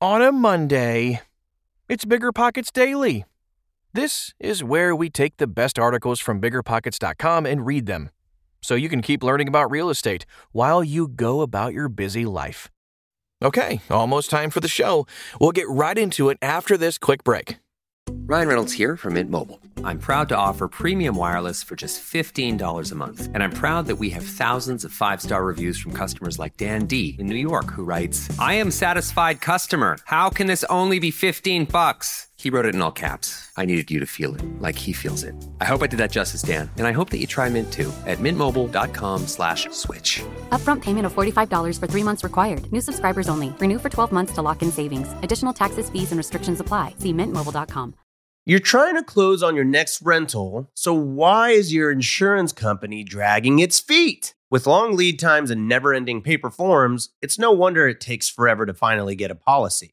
On a Monday, it's BiggerPockets Daily. This is where we take the best articles from BiggerPockets.com and read them, so you can keep learning about real estate while you go about your busy life. Okay, almost time for the show. We'll get right into it after this quick break. Ryan Reynolds here from Mint Mobile. I'm proud to offer premium wireless for just $15 a month. And I'm proud that we have thousands of five-star reviews from customers like Dan D in New York, who writes, I am satisfied customer. How can this only be $15? He wrote it in all caps. I needed you to feel it, like he feels it. I hope I did that justice, Dan. And I hope that you try Mint too at mintmobile.com/switch. Upfront payment of $45 for 3 months required. New subscribers only. Renew for 12 months to lock in savings. Additional taxes, fees, and restrictions apply. See mintmobile.com. You're trying to close on your next rental, so why is your insurance company dragging its feet? With long lead times and never-ending paper forms, it's no wonder it takes forever to finally get a policy.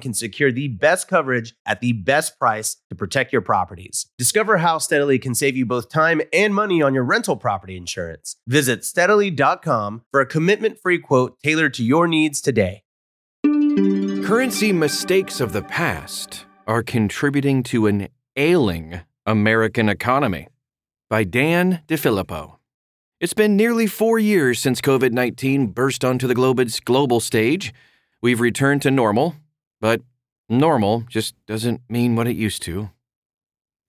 can secure the best coverage at the best price to protect your properties. Discover how Steadily can save you both time and money on your rental property insurance. Visit Steadily.com for a commitment-free quote tailored to your needs today. Currency mistakes of the past are contributing to an ailing American economy. By Dan DiFilippo. It's been nearly 4 years since COVID-19 burst onto the global stage. We've returned to normal. But normal just doesn't mean what it used to.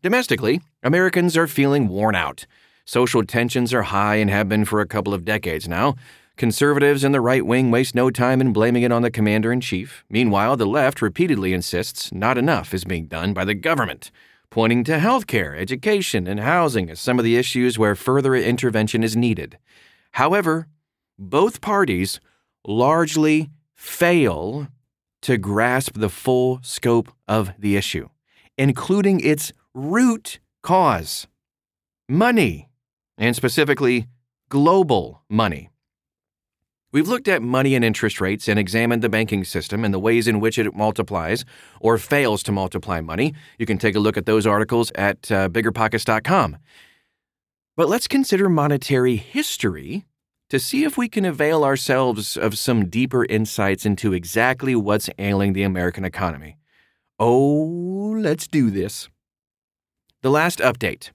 Domestically, Americans are feeling worn out. Social tensions are high and have been for a couple of decades now. Conservatives and the right wing waste no time in blaming it on the commander-in-chief. Meanwhile, the left repeatedly insists not enough is being done by the government, pointing to healthcare, education, and housing as some of the issues where further intervention is needed. However, both parties largely fail to grasp the full scope of the issue, including its root cause, money, and specifically global money. We've looked at money and interest rates and examined the banking system and the ways in which it multiplies or fails to multiply money. You can take a look at those articles at biggerpockets.com. But let's consider monetary history to see if we can avail ourselves of some deeper insights into exactly what's ailing the American economy. Oh, let's do this. The last update.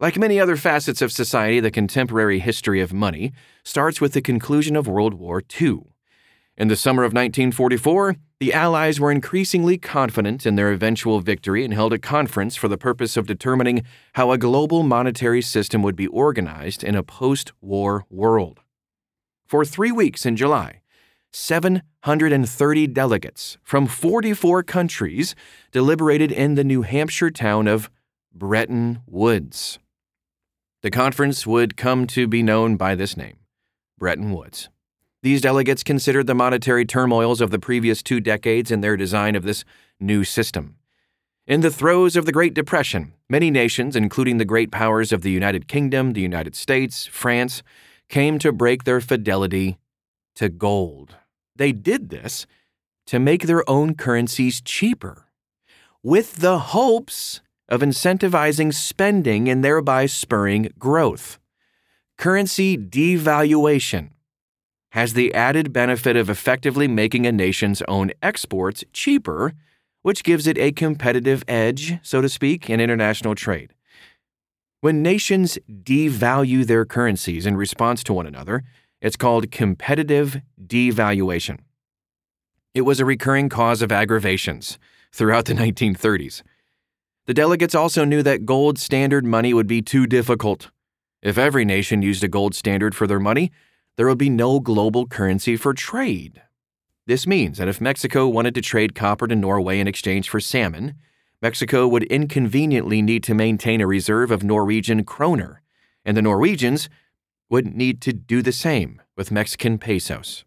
Like many other facets of society, the contemporary history of money starts with the conclusion of World War II. In the summer of 1944, the Allies were increasingly confident in their eventual victory and held a conference for the purpose of determining how a global monetary system would be organized in a post-war world. For 3 weeks in July, 730 delegates from 44 countries deliberated in the New Hampshire town of Bretton Woods. The conference would come to be known by this name, Bretton Woods. These delegates considered the monetary turmoils of the previous 2 decades in their design of this new system. In the throes of the Great Depression, many nations, including the great powers of the United Kingdom, the United States, France, came to break their fidelity to gold. They did this to make their own currencies cheaper, with the hopes of incentivizing spending and thereby spurring growth. Currency devaluation has the added benefit of effectively making a nation's own exports cheaper, which gives it a competitive edge, so to speak, in international trade. When nations devalue their currencies in response to one another, it's called competitive devaluation. It was a recurring cause of aggravations throughout the 1930s. The delegates also knew that gold standard money would be too difficult. If every nation used a gold standard for their money, there would be no global currency for trade. This means that if Mexico wanted to trade copper to Norway in exchange for salmon, Mexico would inconveniently need to maintain a reserve of Norwegian kroner, and the Norwegians would need to do the same with Mexican pesos.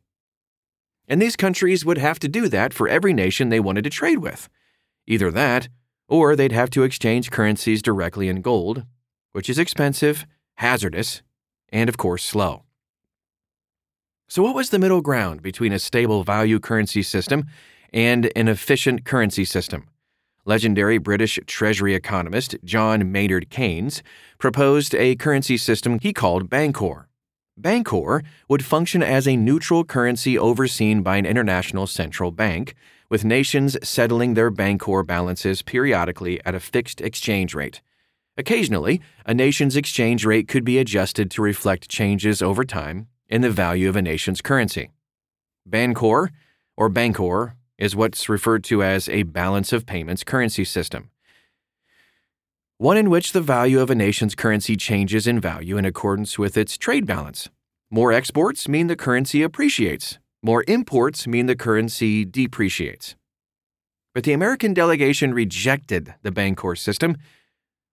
And these countries would have to do that for every nation they wanted to trade with. Either that, or they'd have to exchange currencies directly in gold, which is expensive, hazardous, and of course slow. So what was the middle ground between a stable value currency system and an efficient currency system? Legendary British Treasury economist John Maynard Keynes proposed a currency system he called Bancor. Bancor would function as a neutral currency overseen by an international central bank, with nations settling their Bancor balances periodically at a fixed exchange rate. Occasionally, a nation's exchange rate could be adjusted to reflect changes over time in the value of a nation's currency. Bancor, or Bancor, is what's referred to as a balance of payments currency system, one in which the value of a nation's currency changes in value in accordance with its trade balance. More exports mean the currency appreciates. More imports mean the currency depreciates. But the American delegation rejected the Bancor system.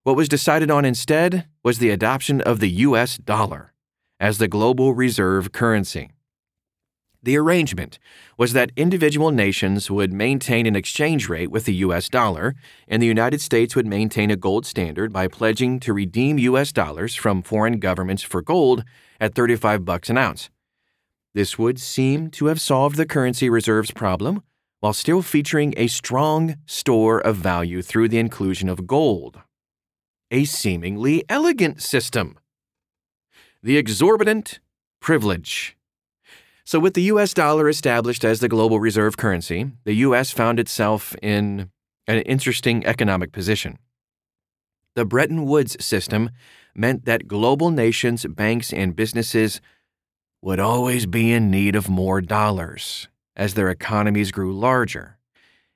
What was decided on instead was the adoption of the U.S. dollar as the global reserve currency. The arrangement was that individual nations would maintain an exchange rate with the U.S. dollar, and the United States would maintain a gold standard by pledging to redeem U.S. dollars from foreign governments for gold at $35 an ounce. This would seem to have solved the currency reserves problem while still featuring a strong store of value through the inclusion of gold. A seemingly elegant system. The exorbitant privilege. So with the U.S. dollar established as the global reserve currency, the U.S. found itself in an interesting economic position. The Bretton Woods system meant that global nations, banks, and businesses would always be in need of more dollars as their economies grew larger.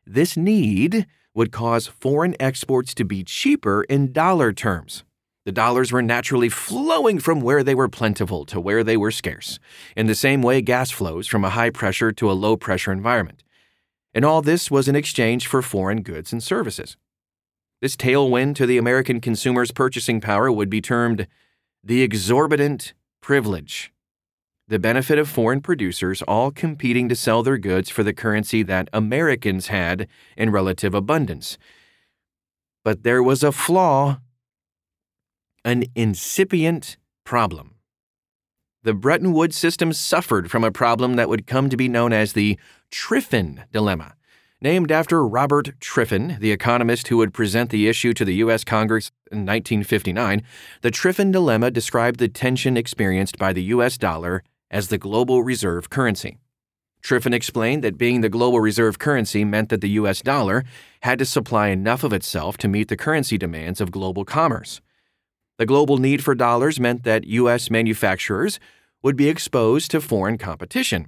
This need would cause foreign exports to be cheaper in dollar terms. The dollars were naturally flowing from where they were plentiful to where they were scarce, in the same way gas flows from a high-pressure to a low-pressure environment. And all this was in exchange for foreign goods and services. This tailwind to the American consumer's purchasing power would be termed the exorbitant privilege, the benefit of foreign producers all competing to sell their goods for the currency that Americans had in relative abundance. But there was a flaw. An incipient problem. The Bretton Woods system suffered from a problem that would come to be known as the Triffin Dilemma, named after Robert Triffin, the economist who would present the issue to the U.S. Congress in 1959. The Triffin Dilemma described the tension experienced by the U.S. dollar as the global reserve currency. Triffin explained that being the global reserve currency meant that the U.S. dollar had to supply enough of itself to meet the currency demands of global commerce. The global need for dollars meant that U.S. manufacturers would be exposed to foreign competition.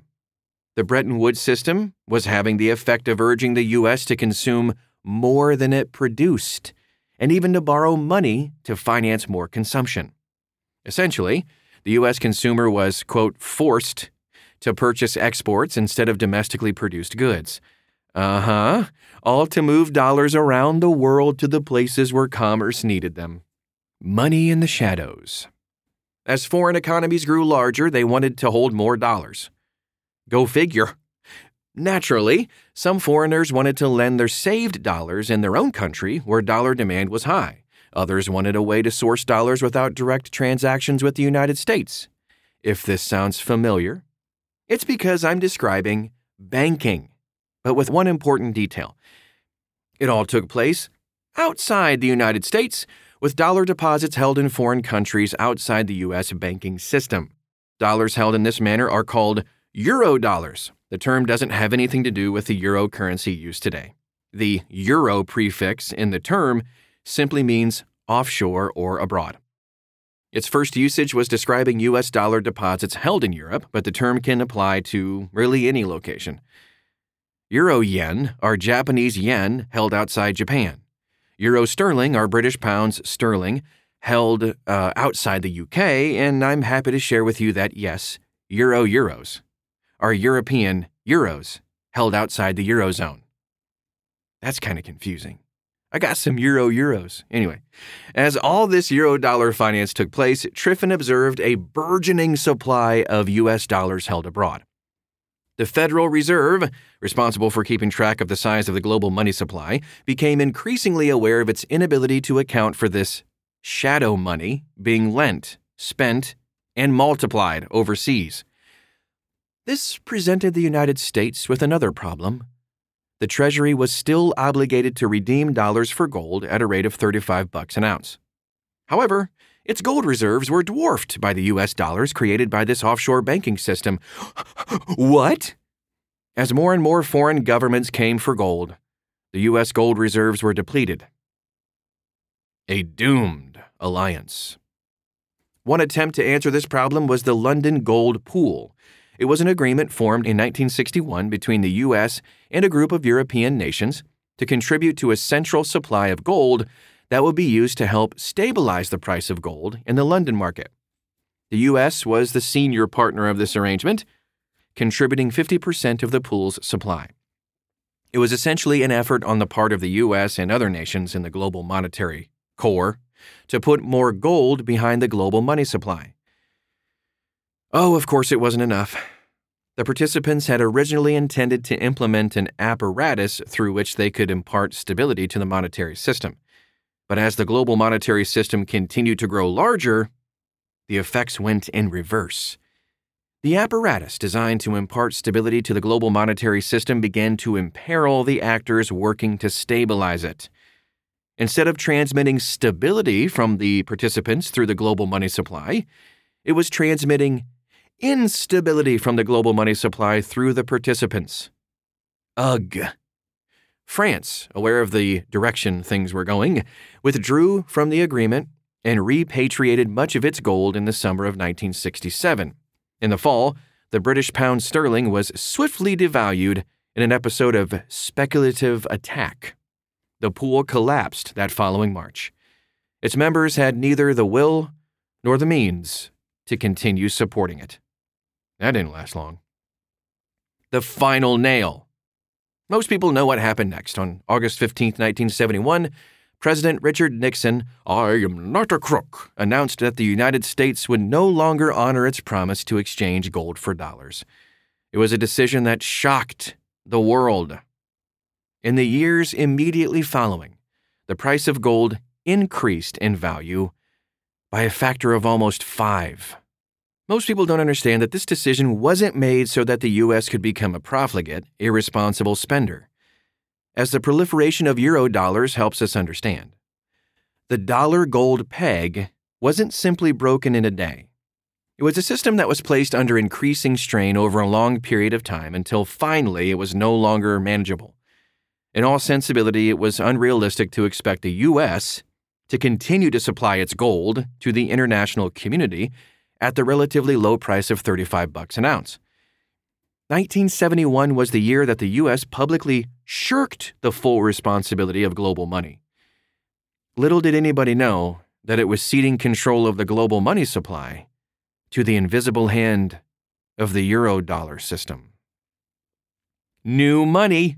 The Bretton Woods system was having the effect of urging the U.S. to consume more than it produced, and even to borrow money to finance more consumption. Essentially, the U.S. consumer was, quote, forced to purchase exports instead of domestically produced goods. All to move dollars around the world to the places where commerce needed them. Money in the shadows. As foreign economies grew larger, they wanted to hold more dollars. Go figure. Naturally, some foreigners wanted to lend their saved dollars in their own country where dollar demand was high. Others wanted a way to source dollars without direct transactions with the United States. If this sounds familiar, it's because I'm describing banking, but with one important detail. It all took place outside the United States, with dollar deposits held in foreign countries outside the U.S. banking system. Dollars held in this manner are called eurodollars. The term doesn't have anything to do with the euro currency used today. The euro prefix in the term simply means offshore or abroad. Its first usage was describing U.S. dollar deposits held in Europe, but the term can apply to really any location. Euro yen are Japanese yen held outside Japan. Euro sterling are British pounds sterling held outside the UK, and I'm happy to share with you that, yes, euros are European euros held outside the eurozone. That's kind of confusing. I I got some euros. Anyway, as all this euro-dollar finance took place, Triffin observed a burgeoning supply of U.S. dollars held abroad. The Federal Reserve, responsible for keeping track of the size of the global money supply, became increasingly aware of its inability to account for this shadow money being lent, spent, and multiplied overseas. This presented the United States with another problem. The Treasury was still obligated to redeem dollars for gold at a rate of $35 an ounce. However, its gold reserves were dwarfed by the U.S. dollars created by this offshore banking system. What? As more and more foreign governments came for gold, the U.S. gold reserves were depleted. A doomed alliance. One attempt to answer this problem was the London Gold Pool. It was an agreement formed in 1961 between the U.S. and a group of European nations to contribute to a central supply of gold that would be used to help stabilize the price of gold in the London market. The U.S. was the senior partner of this arrangement, contributing 50% of the pool's supply. It was essentially an effort on the part of the U.S. and other nations in the global monetary core to put more gold behind the global money supply. Oh, of course it wasn't enough. The participants had originally intended to implement an apparatus through which they could impart stability to the monetary system. But as the global monetary system continued to grow larger, the effects went in reverse. The apparatus designed to impart stability to the global monetary system began to imperil the actors working to stabilize it. Instead of transmitting stability from the participants through the global money supply, it was transmitting instability from the global money supply through the participants. Ugh. France, aware of the direction things were going, withdrew from the agreement and repatriated much of its gold in the summer of 1967. In the fall, the British pound sterling was swiftly devalued in an episode of speculative attack. The pool collapsed that following March. Its members had neither the will nor the means to continue supporting it. That didn't last long. The final nail. Most people know what happened next. On August 15, 1971, President Richard Nixon, "I am not a crook," announced that the United States would no longer honor its promise to exchange gold for dollars. It was a decision that shocked the world. In the years immediately following, the price of gold increased in value by a factor of almost 5. Most people don't understand that this decision wasn't made so that the U.S. could become a profligate, irresponsible spender, as the proliferation of euro-dollars helps us understand. The dollar gold peg wasn't simply broken in a day. It was a system that was placed under increasing strain over a long period of time until finally it was no longer manageable. In all sensibility, it was unrealistic to expect the U.S. to continue to supply its gold to the international community at the relatively low price of $35 an ounce. 1971 was the year that the U.S. publicly shirked the full responsibility of global money. Little did anybody know that it was ceding control of the global money supply to the invisible hand of the eurodollar system. New money.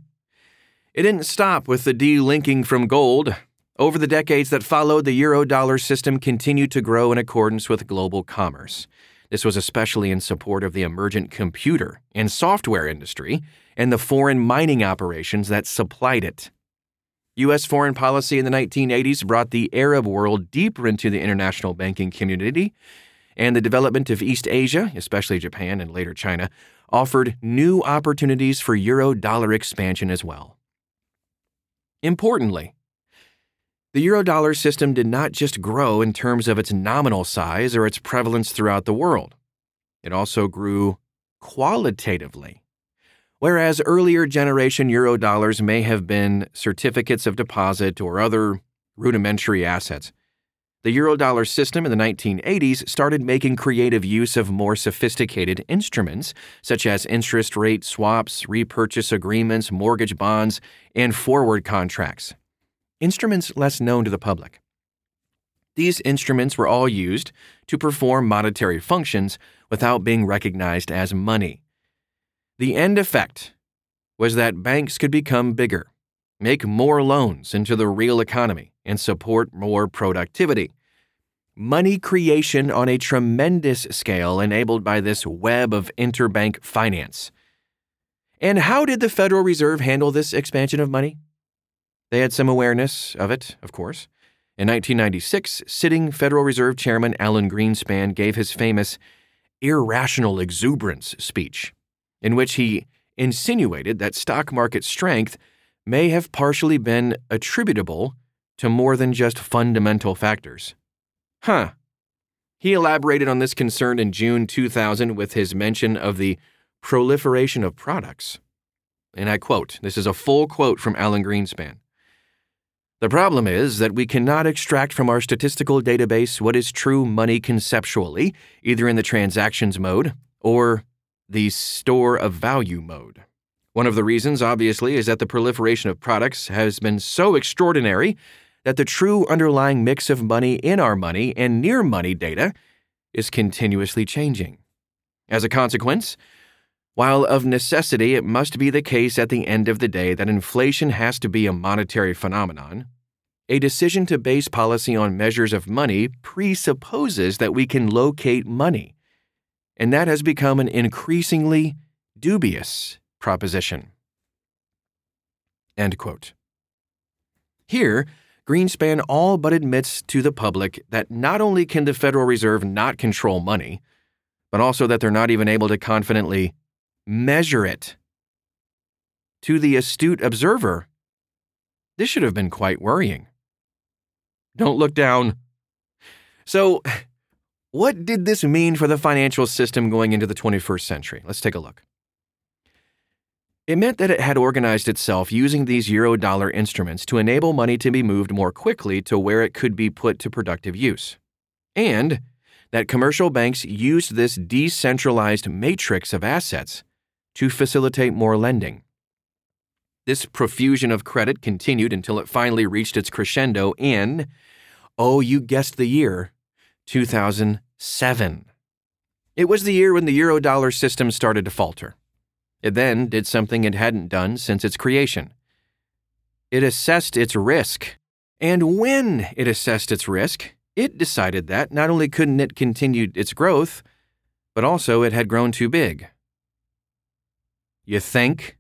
It didn't stop with the de-linking from gold. Over the decades that followed, the eurodollar system continued to grow in accordance with global commerce. This was especially in support of the emergent computer and software industry and the foreign mining operations that supplied it. U.S. foreign policy in the 1980s brought the Arab world deeper into the international banking community, and the development of East Asia, especially Japan and later China, offered new opportunities for eurodollar expansion as well. Importantly, the eurodollar system did not just grow in terms of its nominal size or its prevalence throughout the world. It also grew qualitatively. Whereas earlier generation eurodollars may have been certificates of deposit or other rudimentary assets, the eurodollar system in the 1980s started making creative use of more sophisticated instruments, such as interest rate swaps, repurchase agreements, mortgage bonds, and forward contracts. Instruments less known to the public. These instruments were all used to perform monetary functions without being recognized as money. The end effect was that banks could become bigger, make more loans into the real economy, and support more productivity. Money creation on a tremendous scale enabled by this web of interbank finance. And how did the Federal Reserve handle this expansion of money? They had some awareness of it, of course. In 1996, sitting Federal Reserve Chairman Alan Greenspan gave his famous irrational exuberance speech, in which he insinuated that stock market strength may have partially been attributable to more than just fundamental factors. He elaborated on this concern in June 2000 with his mention of the proliferation of products. And I quote, this is a full quote from Alan Greenspan. "The problem is that we cannot extract from our statistical database what is true money conceptually, either in the transactions mode or the store of value mode. One of the reasons, obviously, is that the proliferation of products has been so extraordinary that the true underlying mix of money in our money and near money data is continuously changing. As a consequence, while of necessity it must be the case at the end of the day that inflation has to be a monetary phenomenon, a decision to base policy on measures of money presupposes that we can locate money, and that has become an increasingly dubious proposition." End quote. Here, Greenspan all but admits to the public that not only can the Federal Reserve not control money, but also that they're not even able to confidently measure it. To the astute observer, this should have been quite worrying. Don't look down. So, what did this mean for the financial system going into the 21st century? Let's take a look. It meant that it had organized itself using these euro-dollar instruments to enable money to be moved more quickly to where it could be put to productive use, and that commercial banks used this decentralized matrix of assets to facilitate more lending. This profusion of credit continued until it finally reached its crescendo in, oh, you guessed the year, 2007. It was the year when the euro-dollar system started to falter. It then did something it hadn't done since its creation. It assessed its risk. And when it assessed its risk, it decided that not only couldn't it continue its growth, but also it had grown too big. You think?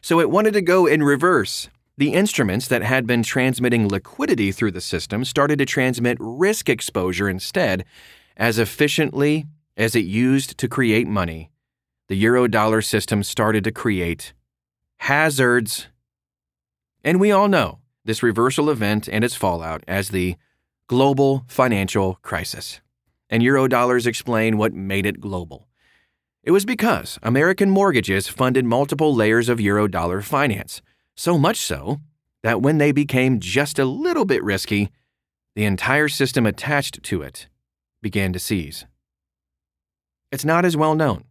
So it wanted to go in reverse. The instruments that had been transmitting liquidity through the system started to transmit risk exposure instead, as efficiently as it used to create money. The euro-dollar system started to create hazards. And we all know this reversal event and its fallout as the global financial crisis. And euro-dollars explain what made it global. It was because American mortgages funded multiple layers of euro-dollar finance, so much so that when they became just a little bit risky, the entire system attached to it began to seize. It's not as well known,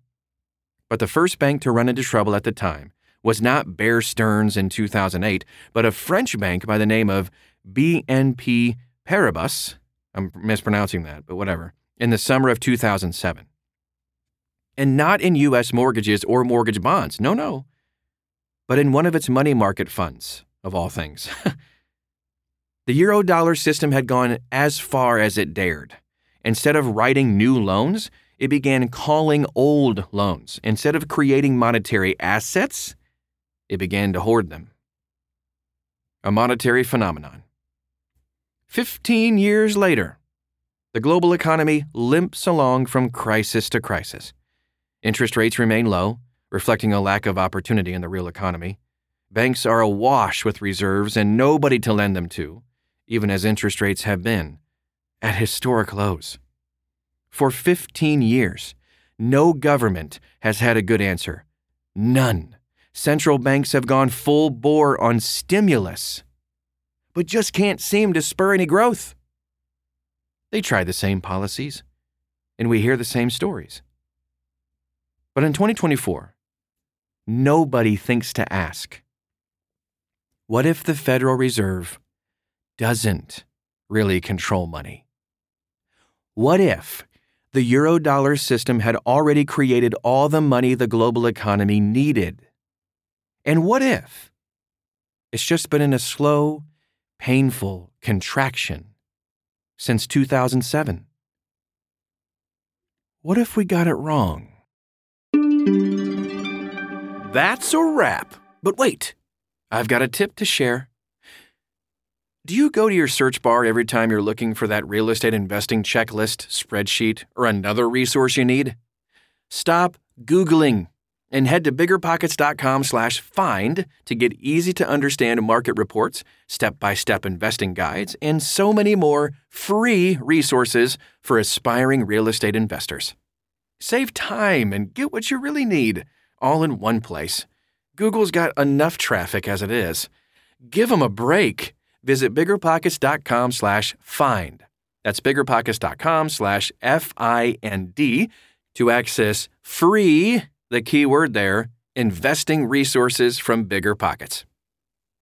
but the first bank to run into trouble at the time was not Bear Stearns in 2008, but a French bank by the name of BNP Paribas, I'm mispronouncing that, but whatever, in the summer of 2007. And not in U.S. mortgages or mortgage bonds, no, but in one of its money market funds, of all things. The euro-dollar system had gone as far as it dared. Instead of writing new loans, it began calling old loans. Instead of creating monetary assets, it began to hoard them. A monetary phenomenon. 15 years later, the global economy limps along from crisis to crisis. Interest rates remain low, reflecting a lack of opportunity in the real economy. Banks are awash with reserves and nobody to lend them to, even as interest rates have been at historic lows. For 15 years, no government has had a good answer. None. Central banks have gone full bore on stimulus, but just can't seem to spur any growth. They try the same policies, and we hear the same stories. But in 2024, nobody thinks to ask, what if the Federal Reserve doesn't really control money? What if the euro-dollar system had already created all the money the global economy needed? And what if It's just been in a slow, painful contraction since 2007. What if we got it wrong? That's a wrap. But wait, I've got a tip to share. Do you go to your search bar every time you're looking for that real estate investing checklist, spreadsheet, or another resource you need? Stop Googling and head to biggerpockets.com/find to get easy-to-understand market reports, step-by-step investing guides, and so many more free resources for aspiring real estate investors. Save time and get what you really need, all in one place. Google's got enough traffic as it is. Give them a break. Visit biggerpockets.com/find. That's biggerpockets.com/FIND to access free, the keyword there, investing resources from BiggerPockets.